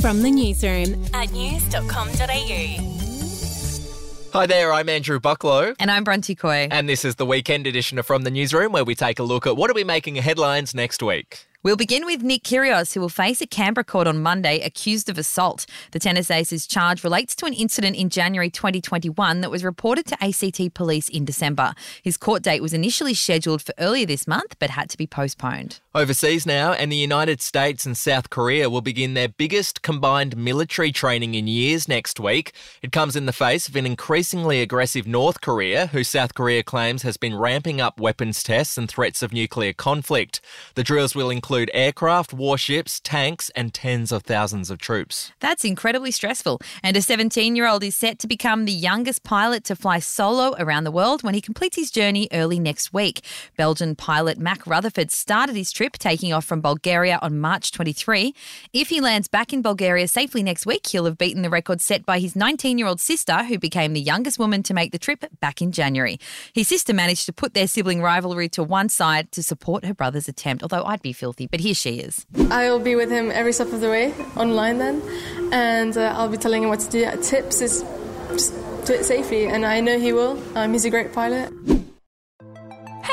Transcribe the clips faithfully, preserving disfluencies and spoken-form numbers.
From the newsroom at news dot com dot a u. Hi there, I'm Andrew Bucklow. And I'm Bronte Coy. And this is the weekend edition of From the Newsroom, where we take a look at what are we making headlines next week. We'll begin with Nick Kyrgios, who will face a Canberra court on Monday accused of assault. The tennis ace's charge relates to an incident in January twenty twenty-one that was reported to A C T police in December. His court date was initially scheduled for earlier this month but had to be postponed. Overseas now, and the United States and South Korea will begin their biggest combined military training in years next week. It comes in the face of an increasingly aggressive North Korea, who South Korea claims has been ramping up weapons tests and threats of nuclear conflict. The drills will include include aircraft, warships, tanks and tens of thousands of troops. That's incredibly stressful. And a seventeen-year-old is set to become the youngest pilot to fly solo around the world when he completes his journey early next week. Belgian pilot Mac Rutherford started his trip taking off from Bulgaria on March twenty-third. If he lands back in Bulgaria safely next week, he'll have beaten the record set by his nineteen-year-old sister, who became the youngest woman to make the trip back in January. His sister managed to put their sibling rivalry to one side to support her brother's attempt, although I'd be filthy. But here she is. I'll be with him every step of the way, online then, and uh, I'll be telling him what to do. Tips is just do it safely, and I know he will. Um, he's a great pilot.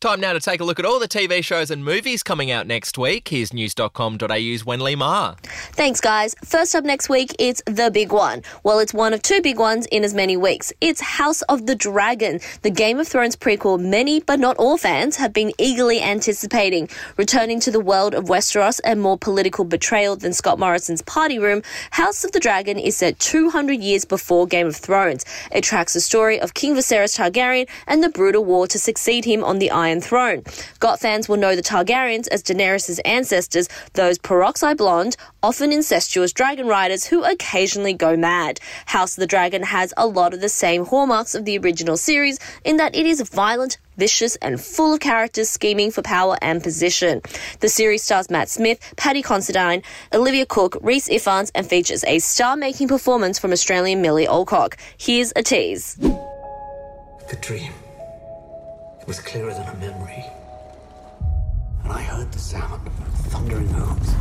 Time now to take a look at all the T V shows and movies coming out next week. Here's news dot com dot a u's Wenli Ma. Thanks, guys. First up next week, it's the big one. Well, it's one of two big ones in as many weeks. It's House of the Dragon, the Game of Thrones prequel many, but not all fans have been eagerly anticipating. Returning to the world of Westeros and more political betrayal than Scott Morrison's party room, House of the Dragon is set two hundred years before Game of Thrones. It tracks the story of King Viserys Targaryen and the brutal war to succeed him on the Iron Throne. Got fans will know the Targaryens as Daenerys' ancestors, those peroxide blonde, often incestuous dragon riders who occasionally go mad. House of the Dragon has a lot of the same hallmarks of the original series in that it is violent, vicious and full of characters scheming for power and position. The series stars Matt Smith, Paddy Considine, Olivia Cooke, Rhys Ifans and features a star-making performance from Australian Millie Alcock. Here's a tease. The dream was clearer than a memory, and I heard the sound of thundering hooves,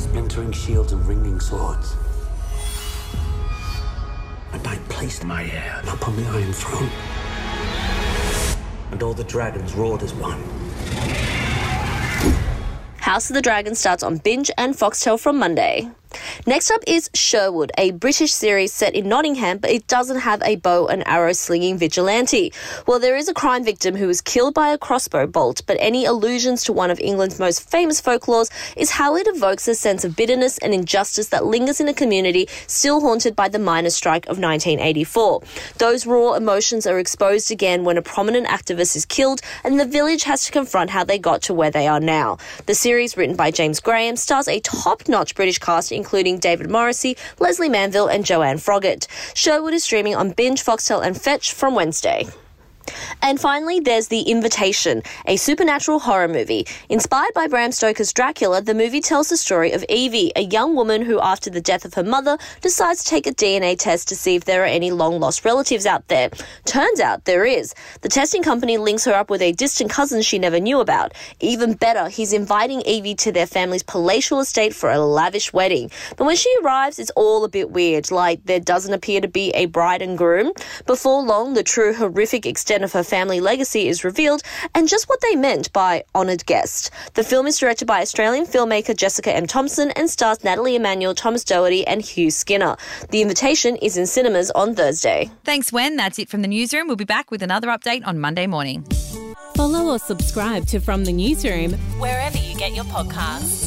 splintering shields and ringing swords, and I placed my heir upon the Iron Throne, and all the dragons roared as one. House of the Dragon starts on Binge and Foxtel from Monday. Next up is Sherwood, a British series set in Nottingham, but it doesn't have a bow and arrow slinging vigilante. Well, there is a crime victim who was killed by a crossbow bolt, but any allusions to one of England's most famous folklores is how it evokes a sense of bitterness and injustice that lingers in a community still haunted by the miners' strike of nineteen eighty-four. Those raw emotions are exposed again when a prominent activist is killed and the village has to confront how they got to where they are now. The series, written by James Graham, stars a top-notch British cast including David Morrissey, Leslie Manville and Joanne Froggatt. Sherwood is streaming on Binge, Foxtel and Fetch from Wednesday. And finally, there's The Invitation, a supernatural horror movie. Inspired by Bram Stoker's Dracula, the movie tells the story of Evie, a young woman who, after the death of her mother, decides to take a D N A test to see if there are any long-lost relatives out there. Turns out there is. The testing company links her up with a distant cousin she never knew about. Even better, he's inviting Evie to their family's palatial estate for a lavish wedding. But when she arrives, it's all a bit weird, like there doesn't appear to be a bride and groom. Before long, the true horrific extent of her family legacy is revealed, and just what they meant by honoured guest. The film is directed by Australian filmmaker Jessica M. Thompson and stars Natalie Emmanuel, Thomas Doherty and Hugh Skinner. The Invitation is in cinemas on Thursday. Thanks, Wen. That's it from the newsroom. We'll be back with another update on Monday morning. Follow or subscribe to From the Newsroom wherever you get your podcasts.